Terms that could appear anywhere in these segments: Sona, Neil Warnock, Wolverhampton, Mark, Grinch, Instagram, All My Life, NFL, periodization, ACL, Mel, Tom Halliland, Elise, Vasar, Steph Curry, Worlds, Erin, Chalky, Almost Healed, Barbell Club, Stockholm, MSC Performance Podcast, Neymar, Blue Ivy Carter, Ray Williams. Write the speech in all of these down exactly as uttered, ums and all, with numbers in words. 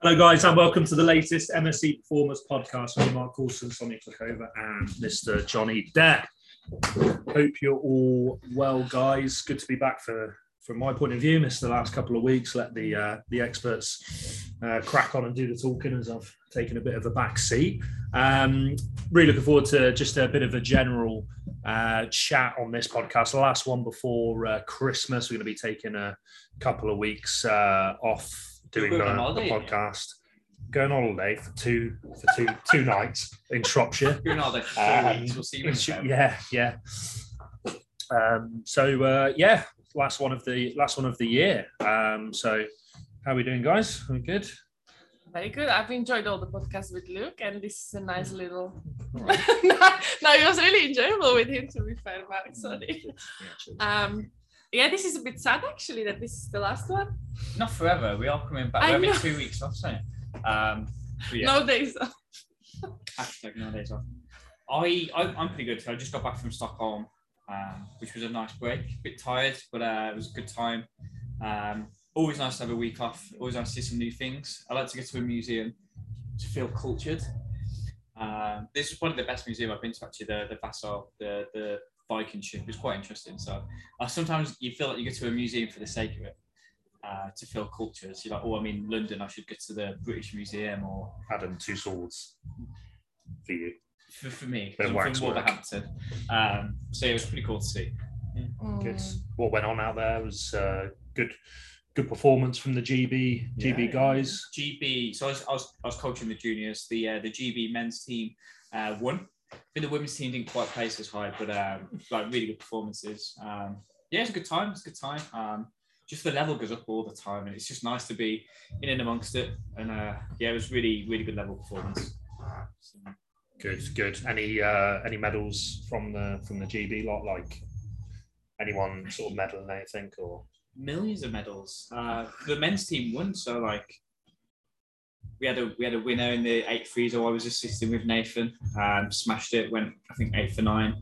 Hello guys and welcome to the latest M S C Performance Podcast with Mark, Sonny Klikova and Mister Johnny Depp. Hope you're all well guys. Good to be back for, from my point of view. Missed the last couple of weeks. Let the uh, the experts uh, crack on and do the talking as I've taken a bit of a back seat. Um, really looking forward to just a bit of a general uh, chat on this podcast. The last one before uh, Christmas. We're going to be taking a couple of weeks uh, off. Doing the, holiday, the podcast, going on holiday for two for two two nights in Shropshire. You're not there for um, weeks. We'll see you in Sh- yeah, yeah. Um, so uh, yeah, last one of the last one of the year. Um, so how are we doing, guys? Are we good? Very good. I've enjoyed all the podcasts with Luke, and this is a nice little. Right. No, it was really enjoyable with him. To be fair, Mark, sorry. Um, Yeah, this is a bit sad actually that this is the last one. Not forever. We are coming back. We're having two weeks off soon. Um, yeah. No days off. Hashtag no days off. I, I I'm pretty good. I just got back from Stockholm, um, which was a nice break. A bit tired, but uh, it was a good time. Um, always nice to have a week off. Always nice to see some new things. I like to go to a museum to feel cultured. Um, this is one of the best museums I've been to actually. The the Vasar, the the. Viking ship is quite interesting. So uh, sometimes you feel like you go to a museum for the sake of it, uh, to feel culture. So you're like, oh, I'm in London, I should go to the British Museum or Madame Tussauds for you. For, for me, I'm from Wolverhampton. Um, so it was pretty cool to see. Yeah. Mm. Good. What went on out there was uh, good. Good performance from the G B yeah, G B guys. G B. So I was I was, I was coaching the juniors. The uh, the G B men's team uh, won. I think the women's team didn't quite place as high, but um, like really good performances. Um, yeah, it's a good time. It's a good time. Um, just the level goes up all the time, and it's just nice to be in and amongst it. And uh, yeah, it was really, really good level performance. So. Good, good. Any uh, any medals from the from the G B lot? Like anyone sort of medaling? I think or millions of medals. Uh, the men's team won, so like. We had a we had a winner in the eight freezer. I was assisting with Nathan. Um, smashed it. Went I think eight for nine.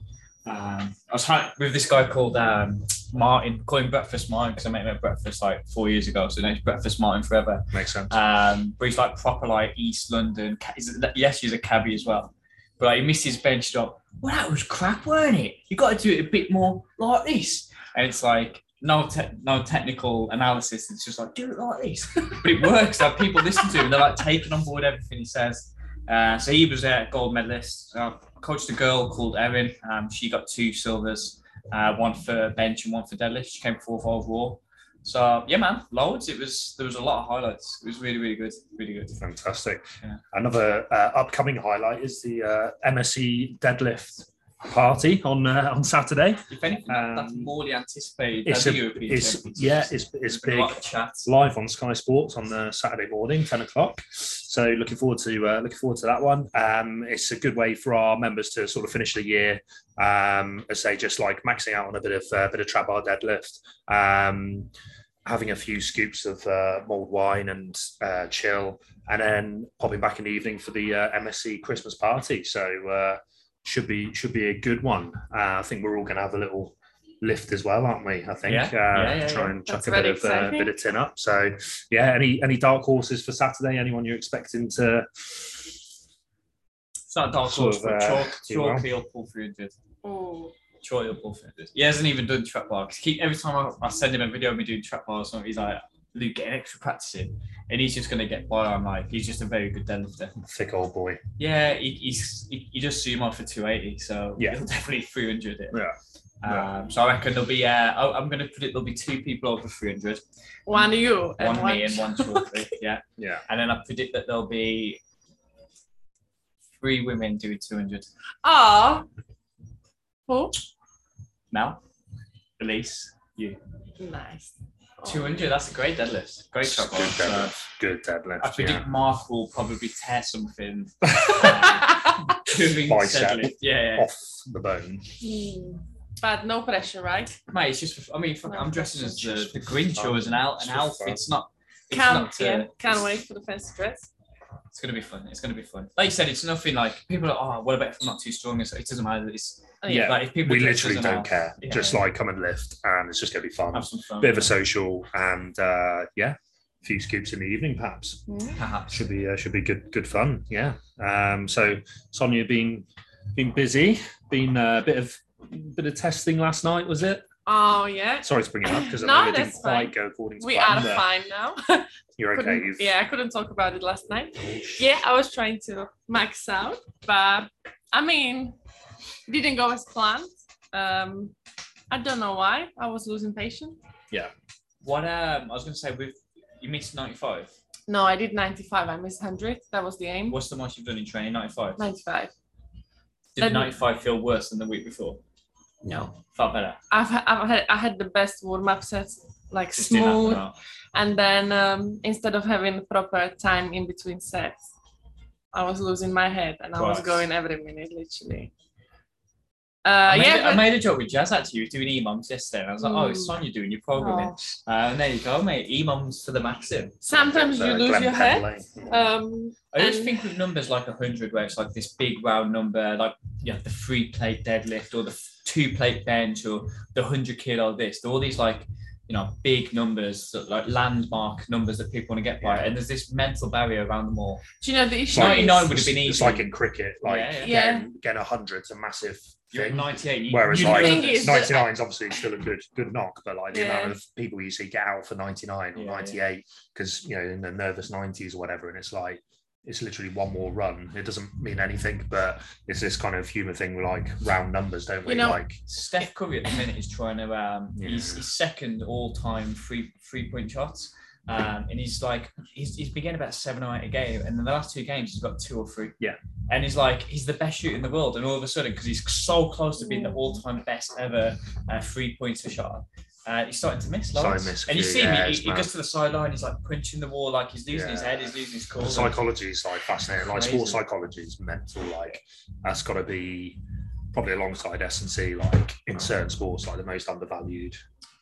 Um, I was high, with this guy called um, Martin. Call him Breakfast Martin because I met him at breakfast like four years ago. So now he's Breakfast Martin forever. Makes sense. Um, but he's like proper like East London. He's a, yes, he's a cabbie as well. But like, he missed his bench drop. Well, that was crap, weren't it? You got to do it a bit more like this. And it's like. No, te- no technical analysis. It's just like do it like this, but it works. Like people listen to him, they're like taking on board everything he says. Uh, so he was a gold medalist. I coached a girl called Erin. Um, she got two silvers, uh, one for bench and one for deadlift. She came fourth overall. So yeah, man, loads. It was there was a lot of highlights. It was really, really good, really good. Fantastic. Yeah. Another uh, upcoming highlight is the uh, M S C deadlift. Party on uh, on Saturday. If anything, um, that's morely anticipated. It's, a, European it's yeah, it's it's big. Live on Sky Sports on the Saturday morning, ten o'clock. So looking forward to uh, looking forward to that one. Um, it's a good way for our members to sort of finish the year. Um, I say just like maxing out on a bit of uh, bit of trap bar deadlift. Um, having a few scoops of uh, mulled wine and uh, chill, and then popping back in the evening for the uh, M S C Christmas party. So. Uh, Should be should be a good one. Uh, I think we're all going to have a little lift as well, aren't we? I think yeah. Uh, yeah, yeah, try and yeah. chuck That's a bit of a uh, bit of tin up. So yeah, any any dark horses for Saturday? Anyone you're expecting to? It's not a dark horse, but Chalky or pull three hundred. Oh, Chalky or pull three hundred. He hasn't even done trap bar. He, every time I, I send him a video of me doing trap bar or something, he's like. Luke getting extra practice in, and he's just going to get by on life. He's just a very good deadlifter. Thick old boy. Yeah, he, he's he, you just see him off for two eighty, so yeah. He'll definitely three hundred it. Yeah. Um, yeah. So I reckon there'll be, uh, I'm going to predict there'll be two people over three hundred. One of you. One and me one... and one trophy, yeah. Yeah. And then I predict that there'll be three women doing two hundred. Ah. Who? Mel. Elise. You. Nice. two hundred, that's a great deadlift. Great shot. Good deadlift. So good deadlift. I predict yeah. Mark will probably tear something uh, doing deadlift. Yeah, yeah. Off the bone. Mm. But no pressure, right? Mate, it's just, I mean, fuck, no. I'm dressing as the, the Grinch or as an, al- an elf. It's not. It's can't, not, uh, yeah. Can't wait for the fancy dress. It's going to be fun. It's going to be fun. Like you said, it's nothing like people are, oh, what about if I'm not too strong? It doesn't matter. It's, yeah, like if people we literally don't else, care. Yeah. Just like come and lift and it's just going to be fun. Have some fun. Bit yeah. of a social and uh, yeah, few scoops in the evening, perhaps. Perhaps. Should be uh, should be good good fun. Yeah. Um, so Sonia been been busy, been a bit of bit of testing last night, was it? Oh yeah. Sorry to bring it up because no, I really didn't fine. quite go according to we plan. We are fine now. You're okay. You've... Yeah, I couldn't talk about it last night. Yeah, I was trying to max out, but I mean, didn't go as planned. Um, I don't know why. I was losing patience. Yeah. What um, I was going to say, with you missed ninety-five. No, I did ninety-five. I missed one hundred. That was the aim. What's the most you've done in training? ninety-five. ninety-five. Did um, ninety-five feel worse than the week before? No, felt better. I've, I've had I had the best warm-up sets, like just smooth, and then um, instead of having proper time in between sets, I was losing my head and I Christ. was going every minute, literally. Uh, I, made, yeah, but... I made a joke with Jazz actually. He was doing E-mums yesterday, and I was like, mm. "Oh, it's Sonia doing your programming." Oh. Uh, and there you go, mate. E-mums for the maxim. Sometimes so, you lose Glenn your head. Um, I just and... think with numbers like one hundred, where it's like this big round number, like you have the three-plate deadlift or the two-plate bench or the one hundred kilo this. All these like you know big numbers, like landmark numbers that people want to get by, yeah. and there's this mental barrier around them all. Do you know the issue? ninety-nine would have been easy. It's like in cricket, like yeah, yeah. Getting, yeah. getting one hundred's a massive. You're ninety-eight. Whereas you like ninety-nine is obviously still a good good knock, but like the yeah. amount of people you see get out for ninety-nine or yeah, ninety-eight because yeah. you know in the nervous nineties or whatever, and it's like it's literally one more run. It doesn't mean anything, but it's this kind of human thing. Like round numbers, don't we? You know, like Steph Curry at the minute is trying to um, yeah. he's, he's second all time three three point shots, um, and he's like he's he's been getting about seven or eight a game, and in the last two games he's got two or three. Yeah. And he's like, he's the best shooter in the world. And all of a sudden, because he's so close to being the all-time best ever uh, three-pointer shot, uh, he's starting to miss loads. Miss and you see yeah, him, he, he goes to the sideline, he's like punching the wall, like he's losing yeah. his head, he's losing his cool. The psychology is like fascinating. Like sports psychology is mental. Like that's got to be probably alongside S and C, like in certain sports, like the most undervalued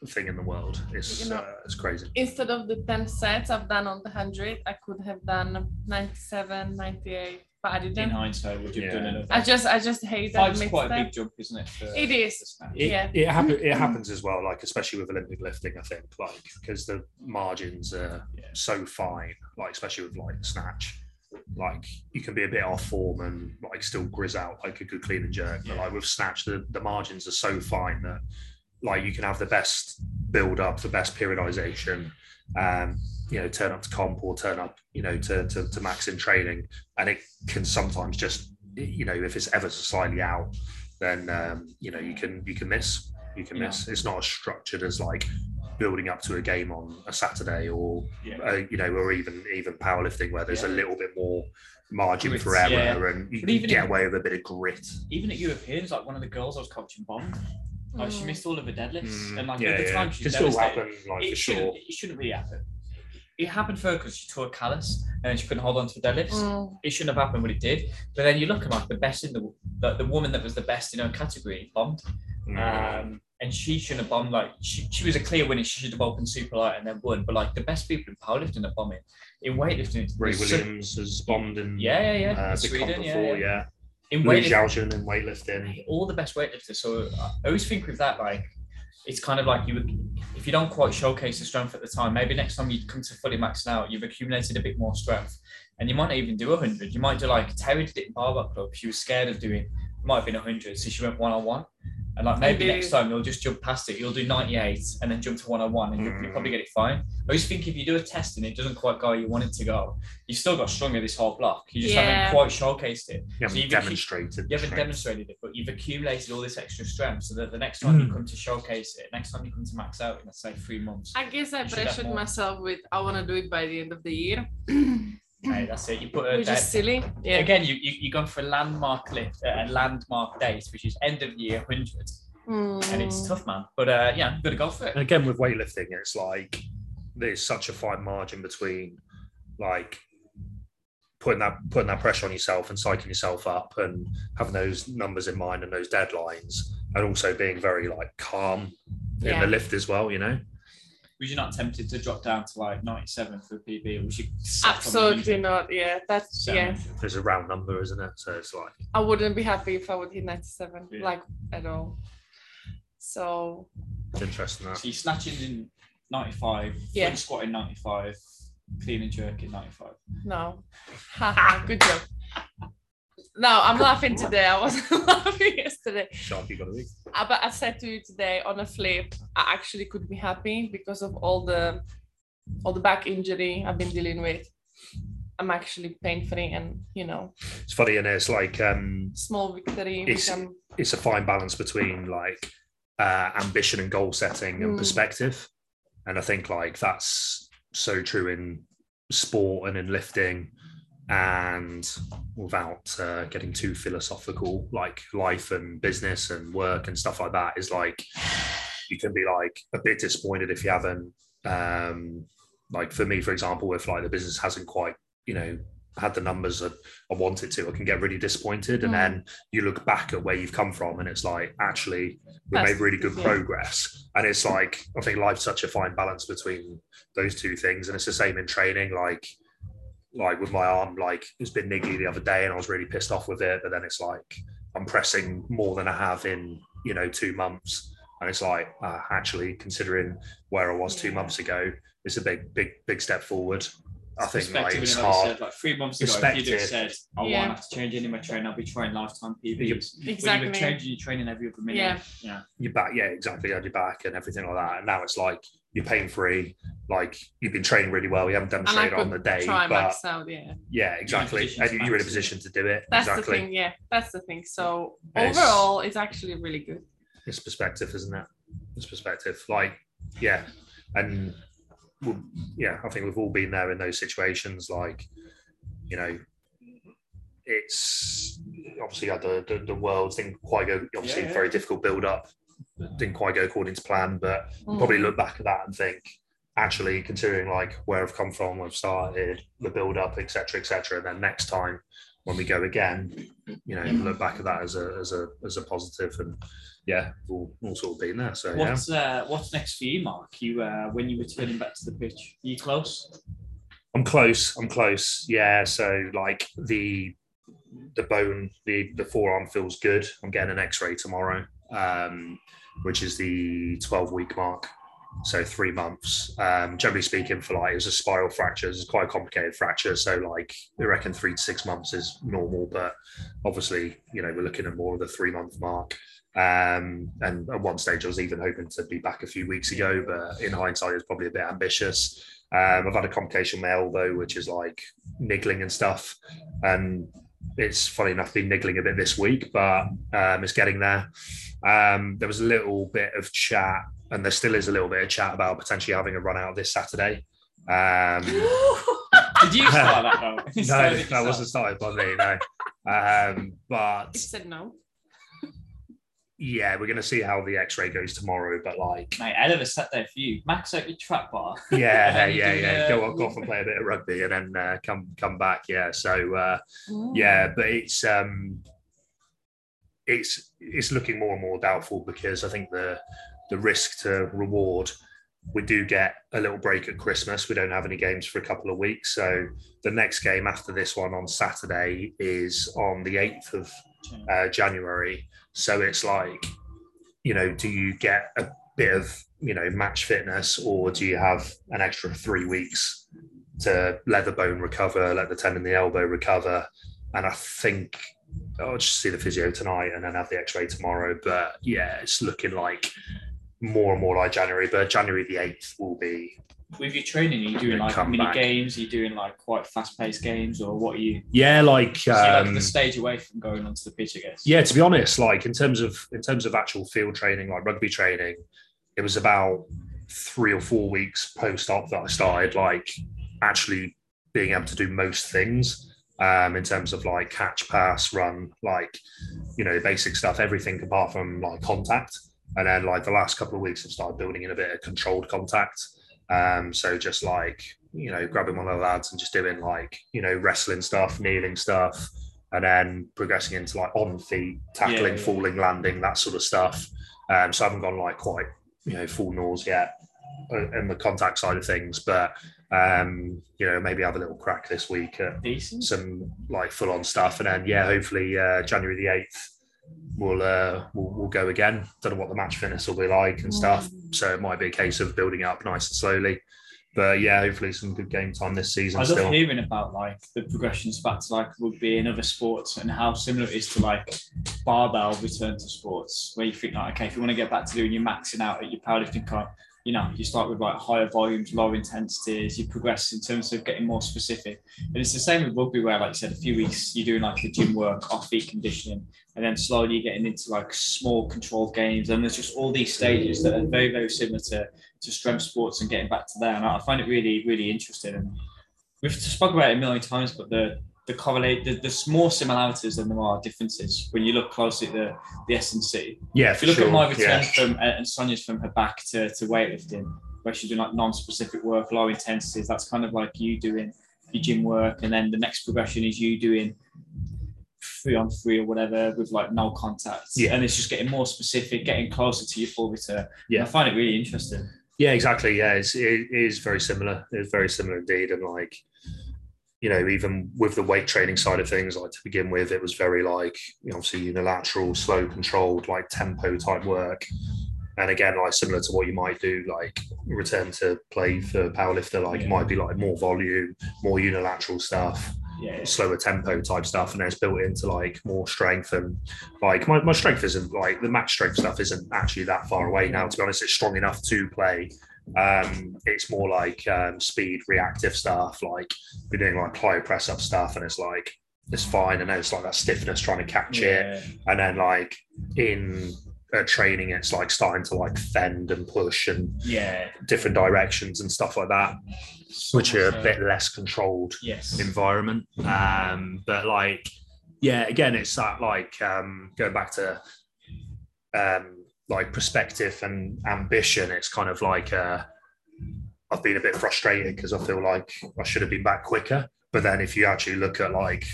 thing in the world. It's, you know, uh, it's crazy. Instead of the ten sets I've done on the one hundred, I could have done ninety-seven, ninety-eight. But I didn't. In hindsight, would you have yeah. done anything? I just, I just hate that. Five's quite a big jump, isn't it? For, it is. It, yeah. It, happen, it happens as well, like especially with Olympic lifting, I think, like because the margins are yeah. so fine, like especially with like snatch, like you can be a bit off form and like still grizz out like a good clean and jerk, yeah. but like with snatch, the, the margins are so fine that like you can have the best build up, the best periodization. Um, you know, turn up to comp or turn up, you know, to, to, to max in training. And it can sometimes just, you know, if it's ever so slightly out, then, um, you know, you can, you can miss, you can yeah. miss. It's not as structured as like building up to a game on a Saturday or, yeah. uh, you know, or even, even powerlifting where there's yeah. a little bit more margin Grits, for error yeah. and you can get at, away with a bit of grit. Even at Europeans, like one of the girls I was coaching bombed. Like she missed all of her deadlifts, mm, and like yeah, at the time yeah. she was devastated. Like, it, shouldn't, it shouldn't really happen. It happened for her because she tore a callus and she couldn't hold on to the deadlifts. Mm. It shouldn't have happened, but it did. But then you look at like the best in the like the woman that was the best in her category bombed, mm. um, and she shouldn't have bombed. Like she, she was a clear winner. She should have opened super light and then won. But like the best people in powerlifting are bombing. In weightlifting, Ray Williams so, has bombed in yeah yeah yeah uh, Sweden before, yeah. yeah. yeah. In weightlifting, and weightlifting, all the best weightlifters. So I always think with that, like it's kind of like you would, if you don't quite showcase the strength at the time, maybe next time you come to fully maxed out, you've accumulated a bit more strength, and you might not even do one hundred. You might do like Terry did it in Barbell Club. She was scared of doing, it might have been one hundred, so she went one on one. And like maybe, maybe next time you'll just jump past it. You'll do ninety-eight and then jump to one oh one, and mm. you'll probably get it fine. I always think if you do a test and it doesn't quite go you want it to go, you've still got stronger this whole block. You just yeah. haven't quite showcased it. You haven't so you've demonstrated. You, you haven't demonstrated it, but you've accumulated all this extra strength, so that the next time mm. you come to showcase it, next time you come to max out in let's say three months. I guess I pressured myself with I want to do it by the end of the year. Okay, that's it. You put a which is silly. Yeah. Again, you, you you go for a landmark lift, a landmark date, which is end of year one hundred, mm. and it's tough, man. But uh, yeah, you've got to go for it. And again, with weightlifting, it's like there's such a fine margin between like putting that putting that pressure on yourself and psyching yourself up and having those numbers in mind and those deadlines, and also being very like calm yeah. in the lift as well, you know. Was you not tempted to drop down to like ninety-seven for a P B? Or was you absolutely not. Yeah, that's so, yeah. It's a round number, isn't it? So it's like I wouldn't be happy if I would hit ninety-seven, yeah. like at all. So interesting. That. So you're snatching in ninety-five, yeah, squatting ninety-five, clean and jerk in ninety-five. No. Good job. No, I'm laughing today. I wasn't laughing yesterday. Sharky got a week. But I said to you today, on a flip, I actually could be happy because of all the all the back injury I've been dealing with. I'm actually pain-free, and you know. It's funny, and it's like um, small victory. It's become... it's a fine balance between like uh, ambition and goal setting and mm. perspective, and I think like that's so true in sport and in lifting. And without uh, getting too philosophical, like life and business and work and stuff like that, is like you can be like a bit disappointed if you haven't um like for me, for example, if like the business hasn't quite, you know, had the numbers that I wanted to, I can get really disappointed. Mm. And then you look back at where you've come from and it's like, actually, we That's, made really good yeah. progress. And it's like, I think life's such a fine balance between those two things. And it's the same in training. Like, like with my arm, like it's been niggly the other day and I was really pissed off with it. But then it's like, I'm pressing more than I have in, you know, two months. And it's like, uh, actually considering where I was yeah. two months ago, it's a big, big, big step forward. I think like it's hard. Said, like three months ago, if you'd have said, oh, yeah. I won't have to change any of my training, I'll be trying lifetime P Vs. Exactly. You're changing your training every other minute. Yeah. yeah. You're back. Yeah, exactly. You're back and everything like that. And now it's like, you're pain free. Like you've been training really well. You haven't demonstrated on the day, try but max out, yeah. yeah, exactly. You're and you're in a position to do it. That's exactly. the thing. Yeah, that's the thing. So it's, overall, it's actually really good. It's perspective, isn't it? It's perspective. Like, yeah, and we'll, yeah, I think we've all been there in those situations. Like, you know, it's obviously had the the, the world thing quite go. Obviously, yeah, yeah. very difficult build up. Didn't quite go according to plan, but mm. probably look back at that and think, actually, considering like where I've come from, where I've started, the build up, et cetera, et cetera, and then next time when we go again, you know, mm. look back at that as a as a as a positive, and yeah, all, all sort of been there. So what's yeah. uh, what's next for you, Mark? You uh, when you were turning back to the pitch, are you close? I'm close. I'm close. Yeah. So like the the bone, the the forearm feels good. I'm getting an X-ray tomorrow. Um, which is the twelve-week mark, so three months. Um, generally speaking, for like, it's a spiral fracture. It's quite a complicated fracture, so like, we reckon three to six months is normal, but obviously, you know, we're looking at more of the three-month mark. Um, and at one stage, I was even hoping to be back a few weeks ago, but in hindsight, it's probably a bit ambitious. Um, I've had a complication with my elbow, which is like niggling and stuff, and it's funny enough been niggling a bit this week, but um, it's getting there. Um, there was a little bit of chat, and there still is a little bit of chat about potentially having a run out this Saturday. Um, Did you start that though? You no, that yourself. wasn't started by me. No, um, but you said no. Yeah, we're gonna see how the X-ray goes tomorrow, but like, mate, hell of a Saturday for you. Max out your trap bar. Yeah, yeah, yeah. Go off, go off and play a bit of rugby, and then uh, come come back. Yeah, so uh, yeah, but it's um, it's it's looking more and more doubtful because I think the the risk to reward. We do get a little break at Christmas. We don't have any games for a couple of weeks. So the next game after this one on Saturday is on the eighth of uh, January. So it's like, you know, do you get a bit of, you know, match fitness, or do you have an extra three weeks to let the bone recover, let the tendon in the elbow recover? And I think I'll just see the physio tonight and then have the X-ray tomorrow. But yeah, it's looking like more and more like January, but January the eighth will be. With your training, are you doing like mini back. games? Are you doing like quite fast-paced games, or what are you? Yeah, like, so um, like the stage away from going onto the pitch, I guess. Yeah, to be honest, like in terms of in terms of actual field training, like rugby training, it was about three or four weeks post-op that I started like actually being able to do most things. Um, in terms of like catch, pass, run, like, you know, basic stuff, everything apart from like contact. And then like the last couple of weeks I've started building in a bit of controlled contact. Um, so just like, you know, grabbing one of the lads and just doing like, you know, wrestling stuff, kneeling stuff, and then progressing into like on feet, tackling, yeah, yeah. falling, landing, that sort of stuff. Um, so I haven't gone like quite, you know, full Norse yet in the contact side of things, but um, you know, maybe have a little crack this week at Decent. some like full on stuff. And then, yeah, hopefully uh, January the eighth, We'll, uh, we'll we'll go again. Don't know what the match fitness will be like and stuff. So it might be a case of building up nice and slowly. But yeah, hopefully some good game time this season. I love still. hearing about like the progressions back to like rugby and other sports and how similar it is to like barbell return to sports, where you think like, okay, if you want to get back to doing your maxing out at your powerlifting comp, you know, you start with like higher volumes, lower intensities, you progress in terms of getting more specific. And it's the same with rugby where, like you said, a few weeks you're doing like the gym work, off-feet conditioning, and then slowly you're getting into like small controlled games. And there's just all these stages that are very, very similar to, to strength sports and getting back to there. And I find it really, really interesting. And we've spoken about it a million times, but the the correlate, the, there's more similarities than there are differences when you look closely at the, the S and C. Yeah, if you look sure. at my return yeah. from, and Sonia's from her back to, to weightlifting, where she's doing like non-specific work, low intensities, that's kind of like you doing your gym work. And then the next progression is you doing three on three or whatever with like no contact. Yeah. And it's just getting more specific, getting closer to your full return. Yeah. And I find it really interesting. Yeah, exactly. Yeah, it's, it is very similar. It's very similar indeed. And like, you know, even with the weight training side of things, like to begin with, it was very like, you know, obviously unilateral, slow, controlled, like tempo type work. And again, like similar to what you might do, like return to play for powerlifter, like yeah. might be like more volume, more unilateral stuff, yeah. slower tempo type stuff. And then it's built into like more strength. And like my, my strength isn't like the max strength stuff isn't actually that far away now. To be honest, it's strong enough to play. Um, it's more like um, speed reactive stuff, like we're doing like plyo press up stuff, and it's like it's fine, and then it's like that stiffness trying to catch yeah. it, and then like in uh, training it's like starting to like fend and push and yeah different directions and stuff like that, which are a bit less controlled yes. environment. Um, but like yeah, again, it's that like um, going back to um. like perspective and ambition. It's kind of like uh, I've been a bit frustrated because I feel like I should have been back quicker. But then if you actually look at like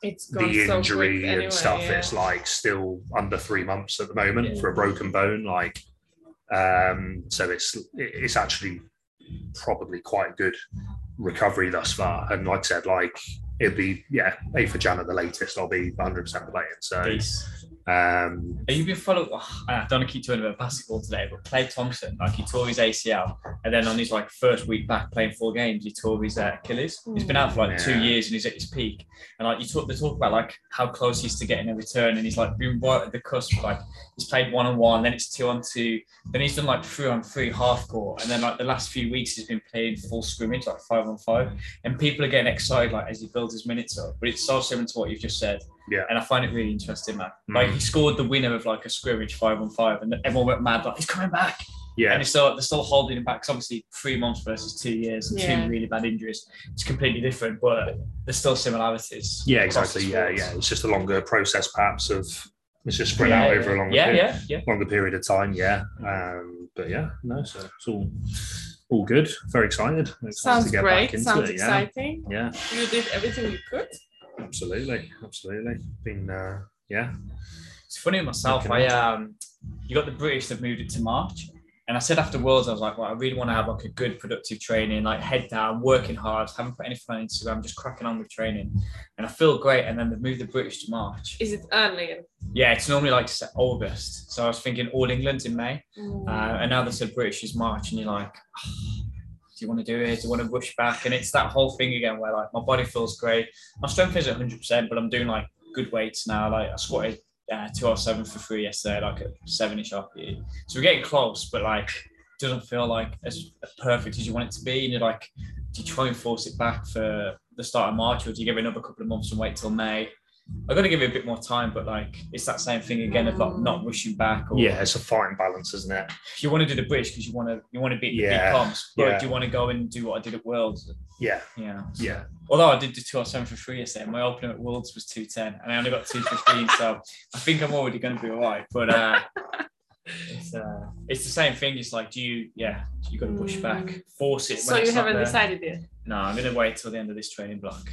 it's the injury so quick anyway, and stuff, yeah. it's like still under three months at the moment yeah. for a broken bone. Like, um, so it's it's actually probably quite a good recovery thus far. And like I said, like it'd be yeah, eighth of January at the latest. I'll be one hundred percent playing. So. Peace. Um, Are you being followed? Oh, I don't want to keep talking about basketball today, but Clay Thompson, like he tore his A C L, and then on his like first week back playing four games, he tore his uh, Achilles. He's been out for like yeah. two years, and he's at his peak. And like you talk, they talk about like how close he's to getting a return, and he's like been right at the cusp. Like he's played one on one, then it's two on two, then he's done like three on three, half court, and then like the last few weeks he's been playing full scrimmage, like five on five. And people are getting excited like as he builds his minutes up. But it's so similar to what you've just said. Yeah, and I find it really interesting, man. Like mm. he scored the winner of like a scrimmage five on five, and everyone went mad like he's coming back. Yeah, and they're still, they're still holding him back. Because obviously three months versus two years and yeah. two really bad injuries. It's completely different, but there's still similarities. Yeah, exactly. Yeah, yeah. It's just a longer process, perhaps. Of it's just spread yeah, out yeah. over a longer yeah, period, yeah, yeah. longer period of time. Yeah, um, but yeah, no, so it's all. All good. Very excited. It's Sounds nice to get great. Back into Sounds it. Exciting. Yeah. yeah. You did everything you could. Absolutely. Absolutely. Been, uh, yeah. It's funny with myself. I um, you got the British that moved it to March. And I said after Worlds, I was like, well, I really want to have like a good productive training, like head down, working hard, haven't put anything on Instagram, just cracking on with training. And I feel great. And then they've moved the British to March. Is it early? Yeah, it's normally like August. So I was thinking All England in May. Mm. Uh, and now they said British is March. And you're like, oh, do you want to do it? Do you want to rush back? And it's that whole thing again where like my body feels great. My strength is one hundred percent, but I'm doing like good weights now. Like I squatted. Uh, two oh seven for free yesterday, like at seven-ish off you. So we're getting close, but like doesn't feel like as perfect as you want it to be. And you're like, do you try and force it back for the start of March, or do you give it another couple of months and wait till May? I've got to give it a bit more time, but like it's that same thing again of like not rushing back. Or, yeah, it's a fine balance, isn't it? You want to do the British because you want to you want to beat the yeah, big comps, but yeah. do you want to go and do what I did at Worlds? Yeah, yeah, so, yeah. Although I did do two oh seven for free yesterday, my opener at Worlds was two ten, and I only got two fifteen, so I think I'm already going to be all right. But uh, it's uh, it's the same thing. It's like, do you? Yeah, you got to push back, force it. So when you it's haven't decided yet? No, I'm going to wait till the end of this training block.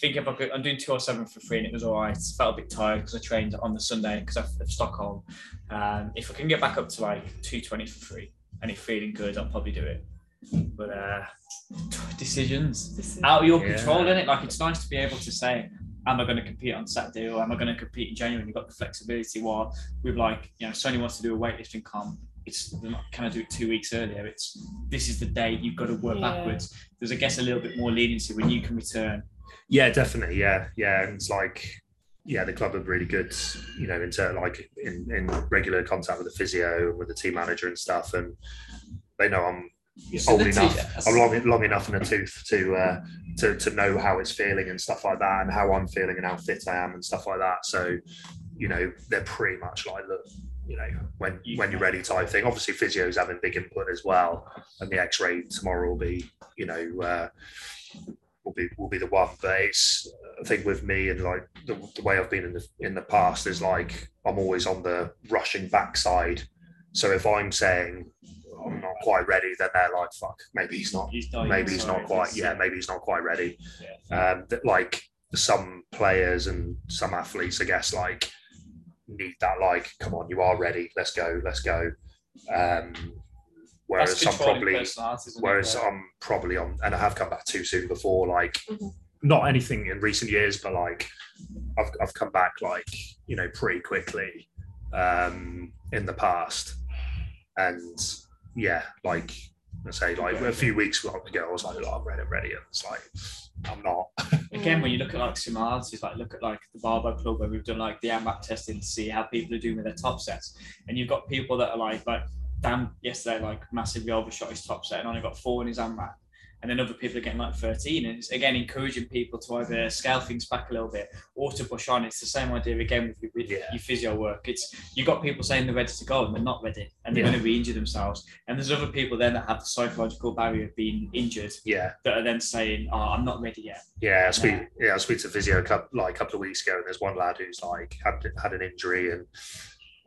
Think if I could, I'm doing two oh seven for free and it was all right. I felt a bit tired because I trained on the Sunday because of Stockholm. Um, if I can get back up to like two twenty for free and it's feeling good, I'll probably do it. But uh, decisions. decisions out of your yeah. control, isn't it? Like it's nice to be able to say, am I going to compete on Saturday or am I going to compete in January? And you've got the flexibility. While with like, you know, Sony wants to do a weightlifting comp. it's they're not kind of do it two weeks earlier. It's this is the day you've got to work yeah. backwards. There's, I guess, a little bit more leniency when you can return. Yeah, definitely. Yeah, yeah. And it's like, yeah, the club are really good, you know, in terms like in, in regular contact with the physio and with the team manager and stuff, and they know I'm so old enough, t- I'm long, long enough in a tooth to uh, to to know how it's feeling and stuff like that, and how I'm feeling and how fit I am and stuff like that. So, you know, they're pretty much like, look, you know, when when you're ready type thing. Obviously, physio's having big input as well, and the X-ray tomorrow will be, you know, uh, will be will be the one. But it's, I think with me and like the, the way I've been in the in the past is like I'm always on the rushing backside. So if I'm saying I'm not quite ready, then they're like, fuck, maybe he's not, he's dying, maybe he's not quite, yeah, maybe he's not quite ready. Yeah. Um, that like some players and some athletes, I guess, like need that, like, come on, you are ready, let's go, let's go. Um, whereas I'm probably, whereas it, I'm probably on, and I have come back too soon before, like, mm-hmm. not anything in recent years, but like, I've I've come back, like, you know, pretty quickly um, in the past. And yeah, like I say, like a few weeks ago, I was like, oh, I'm ready, I'm ready. And it's like, I'm not. Again, when you look at like similarities, like look at like the Barbell Club, where we've done like the A M A P testing to see how people are doing with their top sets. And you've got people that are like, like Dan yesterday, like massively overshot his top set and only got four in his A M A P. And then other people are getting like thirteen. And it's again encouraging people to either scale things back a little bit or to push on. It's the same idea again with your, with yeah. your physio work. It's you've got people saying they're ready to go and they're not ready and they're yeah. going to re-injure themselves. And there's other people then that have the psychological barrier of being injured yeah. that are then saying, oh, I'm not ready yet. Yeah, I speak, yeah. Yeah, I speak to physio a couple, like, a couple of weeks ago, and there's one lad who's like had, had an injury, and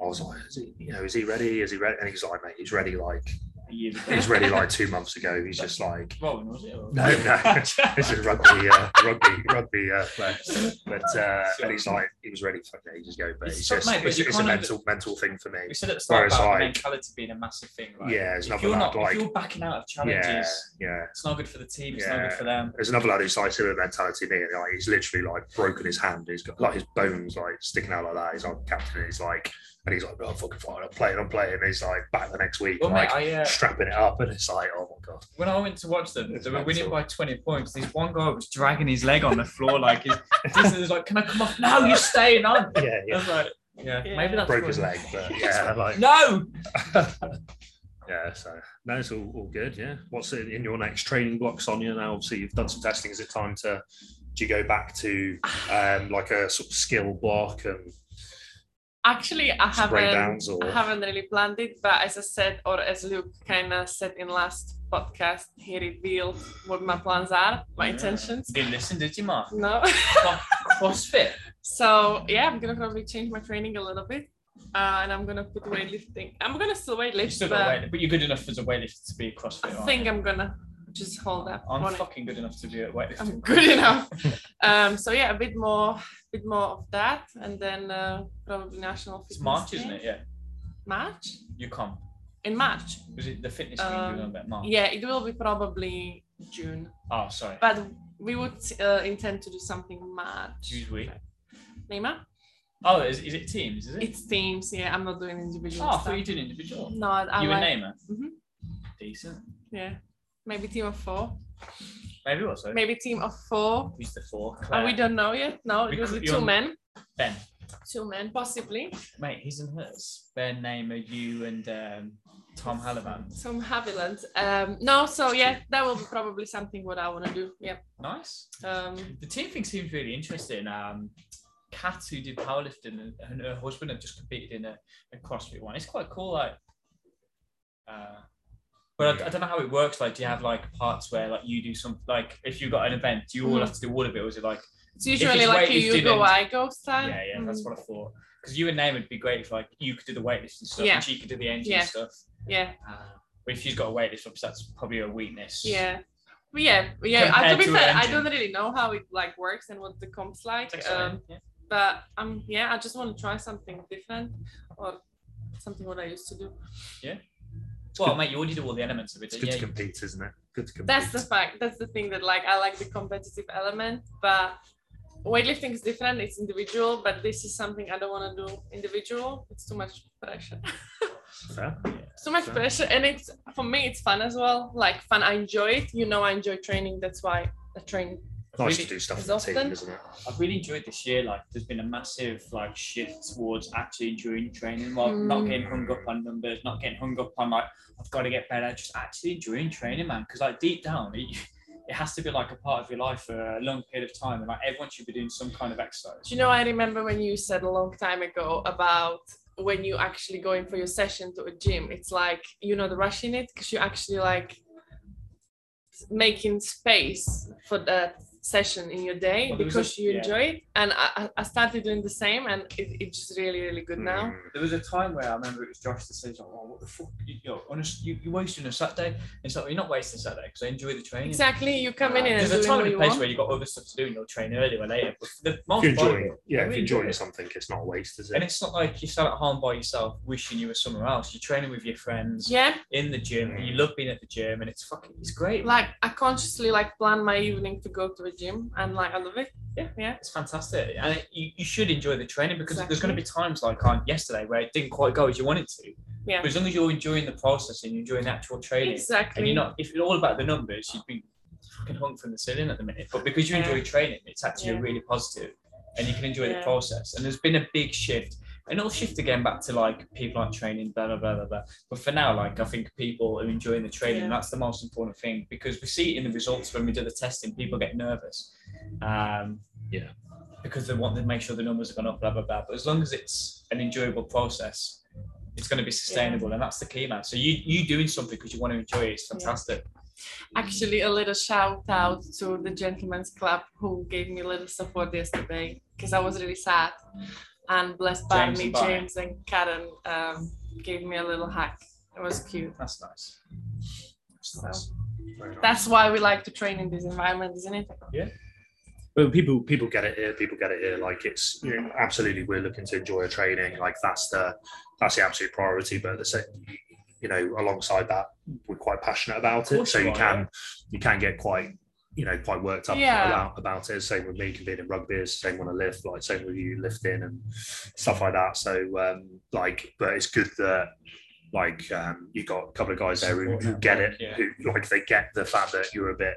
I was like, is he, you know, is he ready? Is he ready? And he's like, mate, he's ready, like, he was ready like two months ago. He's just like, well, was it? no, no, this is rugby, uh, rugby, rugby. Uh, but but uh, and he's like, he was ready for ages ago. But it's, it's just, mate, but it's, it's a mental, mental thing for me. We said at the start about like, mentality being a massive thing, right? Yeah, it's not bad. Like, if you're backing out of challenges, yeah, yeah, it's not good for the team. It's yeah. not good for them. There's another lad who's like similar mentality to me. Like, he's literally like broken his hand. He's got like his bones like sticking out like that. He's like captain. He's like. And he's like, no, I'm fucking fine, I'm playing, I'm playing. And he's like, back the next week, well, like mate, I, uh, strapping it up. And it's like, oh my God. When I went to watch them, it's they were mental. winning by twenty points. This one guy was dragging his leg on the floor. Like, his he was like, can I come off? No, you're staying on. Yeah, yeah. I was like, yeah, yeah. maybe that's broke his leg, but yeah. Like, no! Yeah, so no, it's all, all good, yeah. What's in your next training block, Sonia? Now, obviously, you've done some testing. Is it time to, do you go back to um, like a sort of skill block and... Actually, I haven't, or... I haven't really planned it, but as I said, or as Luke kind of said in last podcast, he revealed what my plans are, my yeah. intentions. Didn't listen, did you, Mark? No. CrossFit. So, yeah, I'm going to probably change my training a little bit, uh, and I'm going to put weightlifting. I'm going to still weightlift. Still but, weight, but you're good enough as a weightlifter to be a CrossFit. I think I'm going to just hold up. I'm fucking it. good enough to do a weightlifting. I'm good enough. um, so, yeah, a bit more... bit more of that, and then uh, probably national fitness. It's March, thing. Isn't it? Yeah. March? You come. In March? Was it the fitness um, thing you know about March? Yeah, it will be probably June. Oh, sorry. But we would uh, intend to do something March. Usually. Neymar? Oh, is, is it teams, is it? It's teams, yeah. I'm not doing individual. Oh, I thought you did individual. No, I You like... and Neymar? Mm-hmm. Decent. Yeah. Maybe team of four. Maybe also. Maybe team of four. Who's the four? Claire. Oh, we don't know yet. No, it was the two men. Ben. Two men, possibly. Mate, his and hers. Their name are you and um, Tom Halliland. Tom Halliland. Um, no, so yeah, that will be probably something what I want to do. Yeah. Nice. Um, the team thing seems really interesting. Um, Kat, who did powerlifting, and her husband have just competed in a, a CrossFit one. It's quite cool. Like. Uh, But I, I don't know how it works. Like, do you have like parts where like you do something? Like, if you've got an event, do you all have to do all of it? Or is it like it's usually it's like a you go, I go style? Yeah, yeah, mm. that's what I thought. Because you and Naim would be great if like you could do the weightlifting stuff yeah. and she could do the engine yeah. stuff. Yeah. Uh, but if she's got a weightlifting stuff, that's probably a weakness. Yeah. But yeah, yeah. I, to be fair, I don't really know how it like works and what the comp's like. Um, yeah. But um, yeah, I just want to try something different or something what I used to do. Yeah. Well, mate, you already do all the elements of it. It's good yeah, to compete, isn't it? Good to compete. That's the fact. That's the thing that, like, I like the competitive element, but weightlifting is different. It's individual, but this is something I don't want to do individual. It's too much pressure. Okay. Yeah. So much pressure, and it's for me it's fun as well. Like fun, I enjoy it. You know, I enjoy training. That's why I train. Nice really to do stuff with the team, isn't it? I've really enjoyed this year. Like, there's been a massive like shift towards actually enjoying training, while mm. not getting hung up on numbers, not getting hung up on like I've got to get better. Just actually enjoying training, man. Because like deep down, it, it has to be like a part of your life for a long period of time, and like everyone should be doing some kind of exercise. Do you know, I remember when you said a long time ago about when you actually go in for your session to a gym, it's like you know the rush in it because you actually like making space for that session in your day well, because a, you yeah. enjoy it. And I, I started doing the same, and it, it's just really really good now. Mm. There was a time where I remember it was Josh that says, oh what the fuck, you, you're, honest, you, you're wasting a Saturday. It's like, well, you're not wasting Saturday because I enjoy the training. Exactly, you come uh, in and there's a time and a place want. Where you've got other stuff to do and you'll train earlier or later. But the most if you're enjoying it, yeah, if you're enjoying it. Something, it's not a waste, is it? And it's not like you sat at home by yourself wishing you were somewhere else. You're training with your friends yeah. in the gym mm. and you love being at the gym, and it's fucking, it's great. Like I consciously like plan my evening to go to a gym, and like I love it. Yeah, yeah, it's fantastic, and it, you, you should enjoy the training because exactly. there's going to be times like on yesterday where it didn't quite go as you wanted to. Yeah. But as long as you're enjoying the process and you're enjoying the actual training, exactly. And you're not, if it's all about the numbers, you'd be fucking hung from the ceiling at the minute. But because you yeah. enjoy training, it's actually yeah. really positive, and you can enjoy yeah. the process. And there's been a big shift. And it'll shift again back to like people aren't training, blah, blah, blah, blah, blah. But for now, like I think people are enjoying the training. Yeah. That's the most important thing, because we see it in the results when we do the testing, people get nervous. Um, yeah. Because they want to make sure the numbers are going up, blah, blah, blah. But as long as it's an enjoyable process, it's going to be sustainable. Yeah. And that's the key, man. So you, you doing something because you want to enjoy it is fantastic. Yeah. Actually, a little shout out to the Gentlemen's Club who gave me a little support yesterday because I was really sad. And blessed by James me, and by. James and Karen um, gave me a little hug. It was cute. That's nice. That's, nice. So, nice. That's why we like to train in this environment, isn't it? Yeah. Well, people people get it here. People get it here. Like it's you know, absolutely, we're looking to enjoy our training. Like that's the that's the absolute priority. But at the same, you know, alongside that, we're quite passionate about it. So you, you are, can yeah. you can get quite. you know, quite worked up yeah. about, about it. Same with me competing in rugby, it's the same when I lift, like same with you lifting and stuff like that. So um, like, but it's good that like um, you got a couple of guys there who, who get it, yeah. who like they get the fact that you're a bit,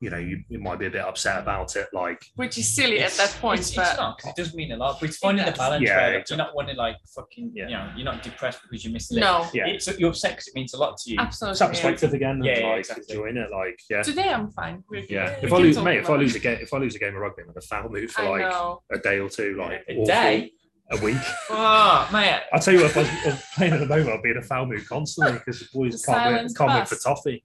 you know, you, you might be a bit upset about it. Like, which is silly at that point, it's, but it's not, cause it does mean a lot, but it's finding the balance yeah, where exactly. you're not wanting like fucking, yeah. you know, you're not depressed because you're missing no. it. Yeah. It's, you're upset because it means a lot to you. Absolutely. It's perspective yeah. again. Yeah, and, yeah like, exactly. enjoying it. Like, yeah. Today I'm fine. We're yeah. If I lose, mate, if I lose a game, if I lose a game of rugby, I'm in a foul mood for like a day or two, like a awful. day. A week. Oh, mate. I'll tell you what, if I was, I was playing at the moment, I'd be in a foul mood constantly because the boys the can't, can't wait for toffee.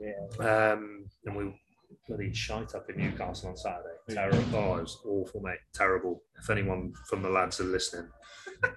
Yeah. Um, and we bloody shite up in Newcastle on Saturday. Terrible. Oh, it was awful, mate. Terrible. If anyone from the lads are listening,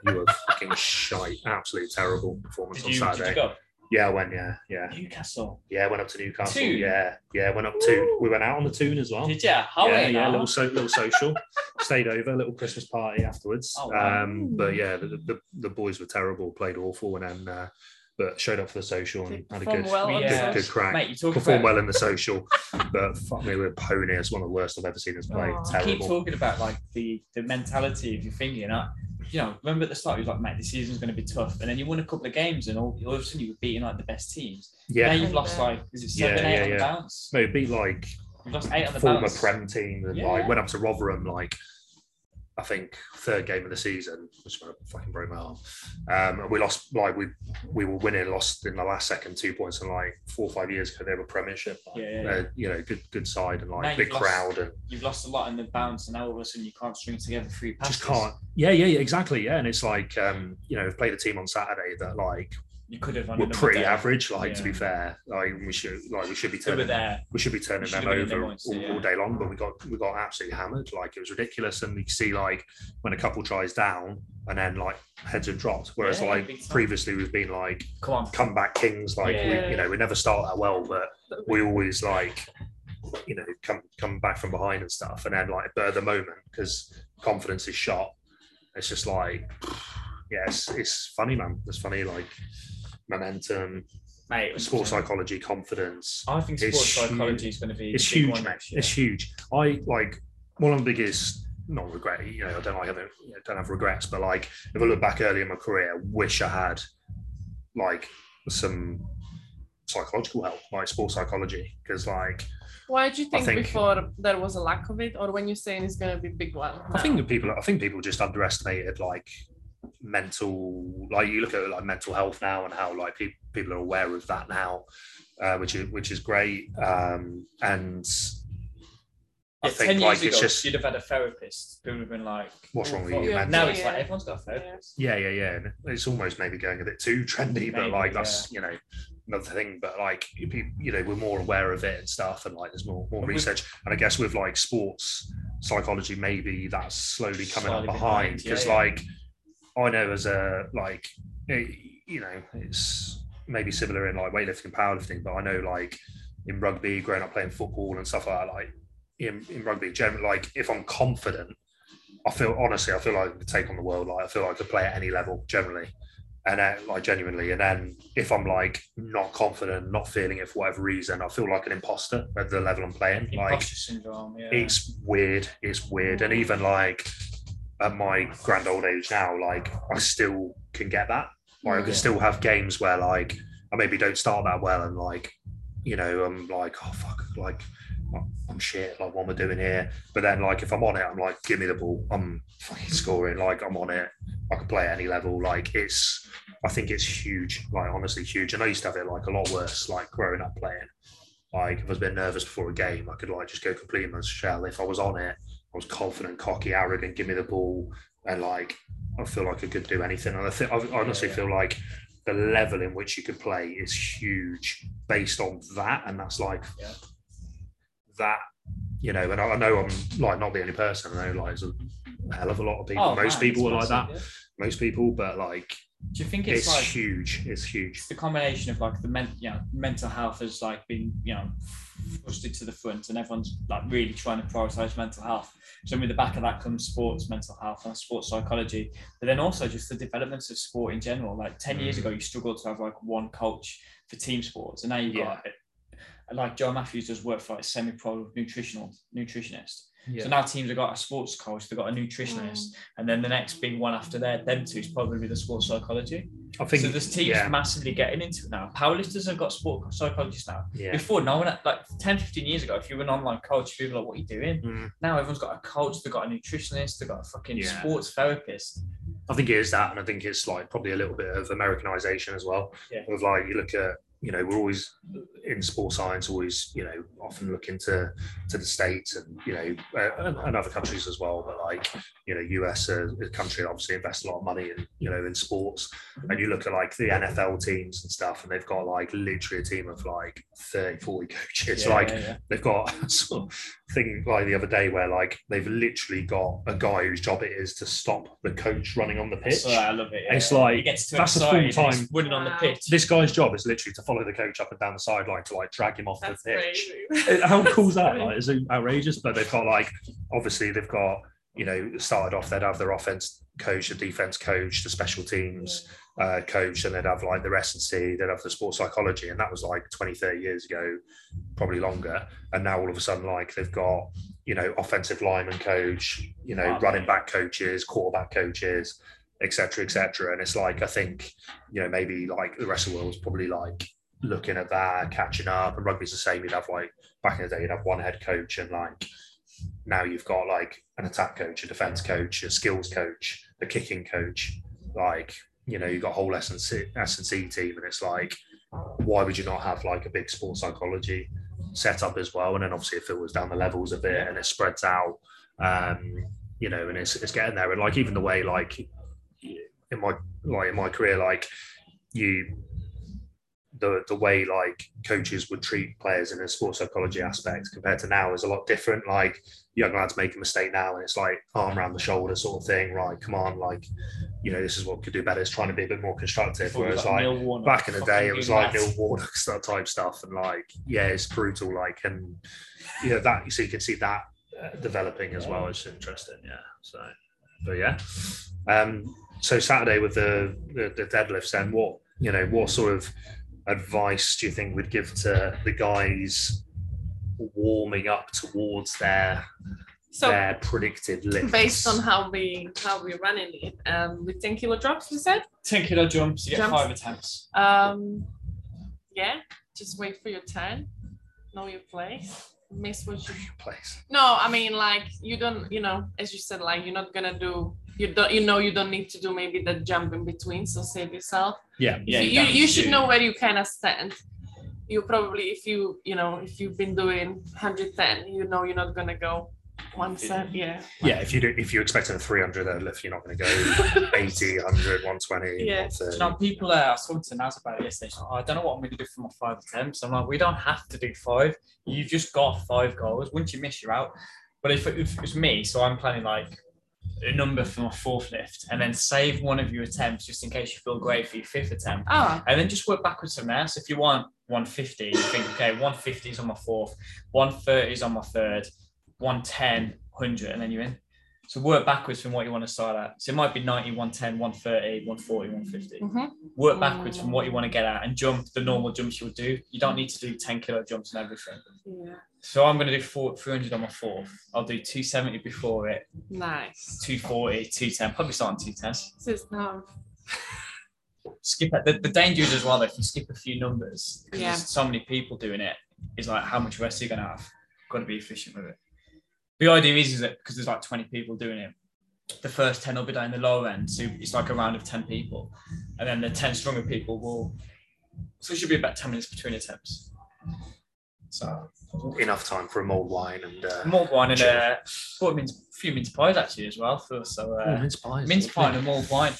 you were fucking shite. Absolutely terrible performance did on you, Saturday. Did you go? Yeah, I went, yeah, yeah. Newcastle? Yeah, I went up to Newcastle. Toon? Yeah, yeah, went up to, we went out on the Toon as well. Did you? How yeah, yeah, a little, so, little social. Stayed over, a little Christmas party afterwards. Oh, wow. Um, but yeah, the, the the boys were terrible, played awful, and then... Uh, but showed up for the social and had a good, well good, yeah. good crack. Mate, Performed well in the social, but fuck me, we're pony. It's one of the worst I've ever seen us play. Oh, terrible. I keep talking about like the, the mentality of your thinking. I, you know, remember at the start, you were like, mate, the season's going to be tough. And then you won a couple of games and all, all of a sudden you were beating like the best teams. Yeah. Now you've lost like, is it seven, yeah, eight yeah, on yeah. the bounce? No, beat like you've lost eight on the former bounce. Prem team and yeah. like went up to Rotherham like, I think third game of the season, which I fucking broke my arm. Um, and we lost, like, we we were winning, lost in the last second two points, and like four or five years ago, they were Premiership. Like, yeah, yeah, yeah. Uh, you know, good good side and like now big crowd. Lost, and you've lost a lot in the bounce, and now all of a sudden you can't string together three passes. Just can't. Yeah, yeah, yeah, exactly. Yeah. And it's like, um, you know, we've played a team on Saturday that like, you could have we're pretty day. average, like yeah. to be fair. Like we should, like we should be turning, there. we should be turning should them over all, yeah. all day long. But we got we got absolutely hammered. Like it was ridiculous, and you see like when a couple tries down, and then like heads have dropped. Whereas yeah, like previously we've been like come on. comeback kings. Like yeah. we, you know, we never start that well, but we always like you know come come back from behind and stuff. And then like but at the moment because confidence is shot, it's just like yeah, it's, it's funny, man. It's funny like. Momentum, mate. Sports psychology, confidence. I think sports psychology is going to be. It's huge, mate. It's huge. I like one of the biggest, not regret. You know, I don't like having, you know, don't have regrets, but like if I look back early in my career, wish I had like some psychological help, like sports psychology, because like why do you think, think before there was a lack of it, or when you're saying it's going to be a big one now? I think that people I think people just underestimated like mental, like you look at like mental health now and how like pe- people are aware of that now, uh, which is which is great. Um, and I yeah, think ten years like ago, it's just you'd have had a therapist who would have been like, "What's wrong with you?" Yeah. Now it's yeah. like everyone's got a therapist. Yeah, yeah, yeah. It's almost maybe going a bit too trendy, maybe, but like that's yeah. you know another thing. But like you know we're more aware of it and stuff, and like there's more more but research. And I guess with like sports psychology, maybe that's slowly coming slowly up behind because yeah, yeah. like. I know as a, like, you know, it's maybe similar in, like, weightlifting and powerlifting, but I know, like, in rugby, growing up playing football and stuff like that, like, in, in rugby, generally, like, if I'm confident, I feel, honestly, I feel like I could take on the world, like, I feel like I could play at any level, generally, and, then, like, genuinely, and then if I'm, like, not confident, not feeling it for whatever reason, I feel like an imposter at the level I'm playing. Like, imposter syndrome, yeah. It's weird, it's weird, and even, like... at my grand old age now, like I still can get that. Like I can yeah. still have games where like I maybe don't start that well, and like you know I'm like oh fuck, like I'm shit, like what am I doing here? But then like if I'm on it, I'm like give me the ball, I'm fucking scoring, like I'm on it, I can play at any level. Like it's, I think it's huge, like honestly huge. And I used to have it like a lot worse, like growing up playing. Like if I was a bit nervous before a game, I could like just go completely in my shell. If I was on it, I was confident, cocky, arrogant, give me the ball, and like I feel like I could do anything. And I, th- I honestly yeah, yeah. feel like the level in which you could play is huge based on that. And that's like yeah. that, you know. And I, I know I'm like not the only person. I know like there's a hell of a lot of people. Oh, Most man, people are massive, like that. Yeah. Most people, but like, do you think it's, it's like, huge? It's huge. It's the combination of like the men- you know, mental health has like been you know thrusted to the front, and everyone's like really trying to prioritize mental health. So with the back of that comes sports mental health and sports psychology, but then also just the developments of sport in general. Like ten mm. years ago, you struggled to have like one coach for team sports, and now you've yeah. got like Joe Matthews does work for like semi-pro nutritional nutritionist. Yeah. So now teams have got a sports coach, they've got a nutritionist, mm. and then the next big one after that, them two is probably the sports psychology. I think so. There's teams yeah. massively getting into it now. Powerlifters have got sports psychologists now. Yeah. Before, no one, like ten, fifteen years ago, if you were an online coach, people were like, "What are you doing?" Mm. Now everyone's got a coach, they've got a nutritionist, they've got a fucking yeah. sports therapist. I think it is that, and I think it's like probably a little bit of Americanization as well. Yeah. Of like you look at. You know, we're always in sports science, always, you know, often looking to, to the States and, you know, and, and other countries as well. But like, you know, U S is a country that obviously invests a lot of money in, you know, in sports. And you look at like the N F L teams and stuff, and they've got like literally a team of like thirty, forty coaches. Yeah, like yeah, yeah. they've got sort of thing like the other day where like they've literally got a guy whose job it is to stop the coach running on the pitch. Right, I love it. Yeah. It's like, he gets too that's excited, a full time running on the pitch. This guy's job is literally to follow the coach up and down the sideline to like drag him off that's the pitch. Crazy. How cool is that? Like, it's outrageous. But they've got like, obviously they've got, you know, started off, they'd have their offense coach, the defense coach, the special teams uh, coach, and they'd have like their S and C, they'd have the sports psychology. And that was like twenty, thirty years ago, probably longer. And now all of a sudden, like they've got, you know, offensive lineman coach, you know, wow. running back coaches, quarterback coaches, et cetera, et cetera. And it's like, I think, you know, maybe like the rest of the world was probably like, looking at that, catching up, and rugby's the same. You'd have like back in the day, you'd have one head coach, and like now you've got like an attack coach, a defense coach, a skills coach, a kicking coach. Like you know, you've got a whole S and C team, and it's like, why would you not have like a big sports psychology set up as well? And then obviously it filters down the levels a bit, and it spreads out. Um, you know, and it's it's getting there. And like even the way like in my like in my career, like you. The, the way like coaches would treat players in a sports psychology aspect compared to now is a lot different. Like young lads make a mistake now, and it's like arm around the shoulder sort of thing. Right, come on, like you know this is what could do better. It's trying to be a bit more constructive. Whereas like back in the day, it was like Neil Warnock type stuff, and like yeah, it's brutal. Like and you know that so you can see that developing as well. It's interesting, yeah. So but yeah, um, so Saturday with the the, the deadlifts, then what you know what sort of advice do you think we'd give to the guys warming up towards their So their predicted lifts. Based on how we how we're running it, um, with ten kilo drops, we said. Ten kilo jumps, you jumps. get five attempts. Um, yeah, just wait for your turn. Know your place. Miss what you place. No, I mean like you don't. You know, as you said, like you're not gonna do. You don't. You know, you don't need to do maybe the jump in between. So save yourself. Yeah, yeah. You you, you should know where you kind of stand. You probably, if you you know, if you've been doing one hundred ten, you know you're not gonna go. One set, yeah. Yeah, if you do, if you expect a three hundred deadlift, you're not going to go eighty, one hundred, one twenty. Yeah. Now people uh, I spoke to Naz about it yesterday. She's like, oh, I don't know what I'm going to do for my five attempts. I'm like, we don't have to do five. You've just got five goals. Once you miss, you're out. But if, if it's me, so I'm planning like a number for my fourth lift, and then save one of your attempts just in case you feel great for your fifth attempt. Oh. And then just work backwards from there. So if you want one fifty, you think, okay, one fifty is on my fourth, one thirty is on my third. one ten, one hundred, and then you're in. So work backwards from what you want to start at. So it might be ninety, one ten, one thirty, one forty, one fifty. Mm-hmm. Work backwards from what you want to get at and jump the normal jumps you'll do. You don't need to do ten kilo jumps and everything. Yeah. So I'm going to do four, three hundred on my fourth. I'll do two seventy before it. Nice. two forty, two ten, probably starting two ten. This is not... Skip it. The, the danger is as well, though, if you skip a few numbers, because yeah. there's so many people doing it, it's like, how much rest are you going to have? Got to be efficient with it. The idea is, is that because there's like twenty people doing it, the first ten will be down the lower end. So it's like a round of ten people. And then the ten stronger people will... So it should be about ten minutes between attempts. So enough time for a mulled wine and... Uh, mulled wine and uh, well, a few mince pies actually as well. For, so uh, oh, mince pies. Mince pie and a mulled wine.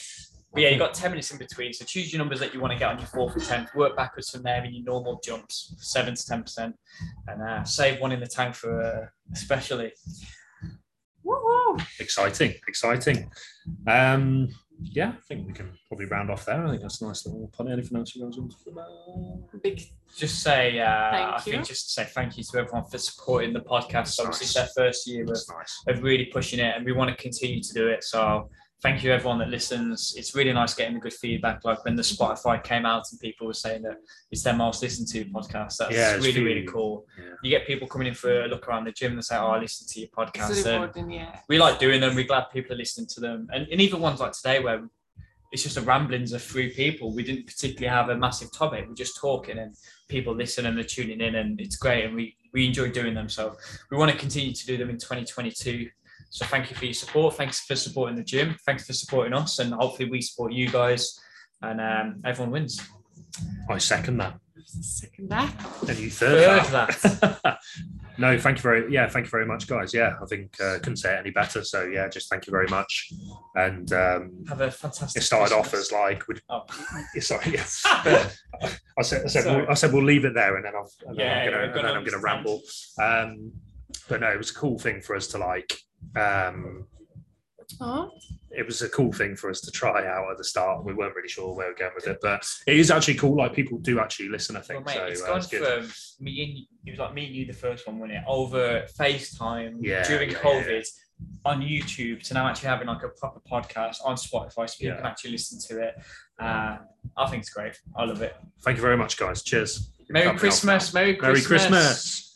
But yeah, you've got ten minutes in between. So choose your numbers that you want to get on your fourth attempt. Work backwards from there in your normal jumps, seven to ten percent. And uh, save one in the tank for uh, especially. Woo-hoo. Exciting, exciting. Um, yeah, I think we can probably round off there. I think that's a nice little point. Anything else you guys want to talk about? Big. Just say, uh, thank I you. think just say thank you to everyone for supporting the podcast. That's Obviously, nice. It's their first year of, nice. of really pushing it, and we want to continue to do it. So... Thank you, everyone that listens. It's really nice getting the good feedback. Like when the Spotify came out and people were saying that it's their most listened to podcast. That's yeah, really, few, really cool. Yeah. You get people coming in for a look around the gym and say, oh, I listen to your podcast. And yeah. We like doing them. We're glad people are listening to them. And, and even ones like today where it's just a ramblings of three people. We didn't particularly have a massive topic. We're just talking and people listen and they're tuning in and it's great. And we, we enjoy doing them. So we want to continue to do them in twenty twenty-two. So thank you for your support. Thanks for supporting the gym. Thanks for supporting us. And hopefully we support you guys and um, everyone wins. I second that. Second that. And you third, third that. that. No, thank you very Yeah, thank you very much, guys. Yeah, I think I uh, couldn't say it any better. So yeah, just thank you very much. And um, have a fantastic It started Christmas. off as like, would, oh. sorry, yeah. I said, I said, we'll, I said we'll leave it there and then, I'll, and yeah, then I'm going yeah, to ramble. Um, but no, it was a cool thing for us to like, Um, Aww. It was a cool thing for us to try out at the start. We weren't really sure where we were going with it, but it is actually cool. Like people do actually listen, I think. Well, mate, so, it's gone uh, it's good. From me and you, it was like me and you the first one, wasn't it? Over FaceTime yeah, during yeah, COVID yeah. on YouTube to now actually having like a proper podcast on Spotify, so people yeah. can actually listen to it. Uh, I think it's great. I love it. Thank you very much, guys. Cheers. Merry Christmas. Merry Christmas. Merry Christmas.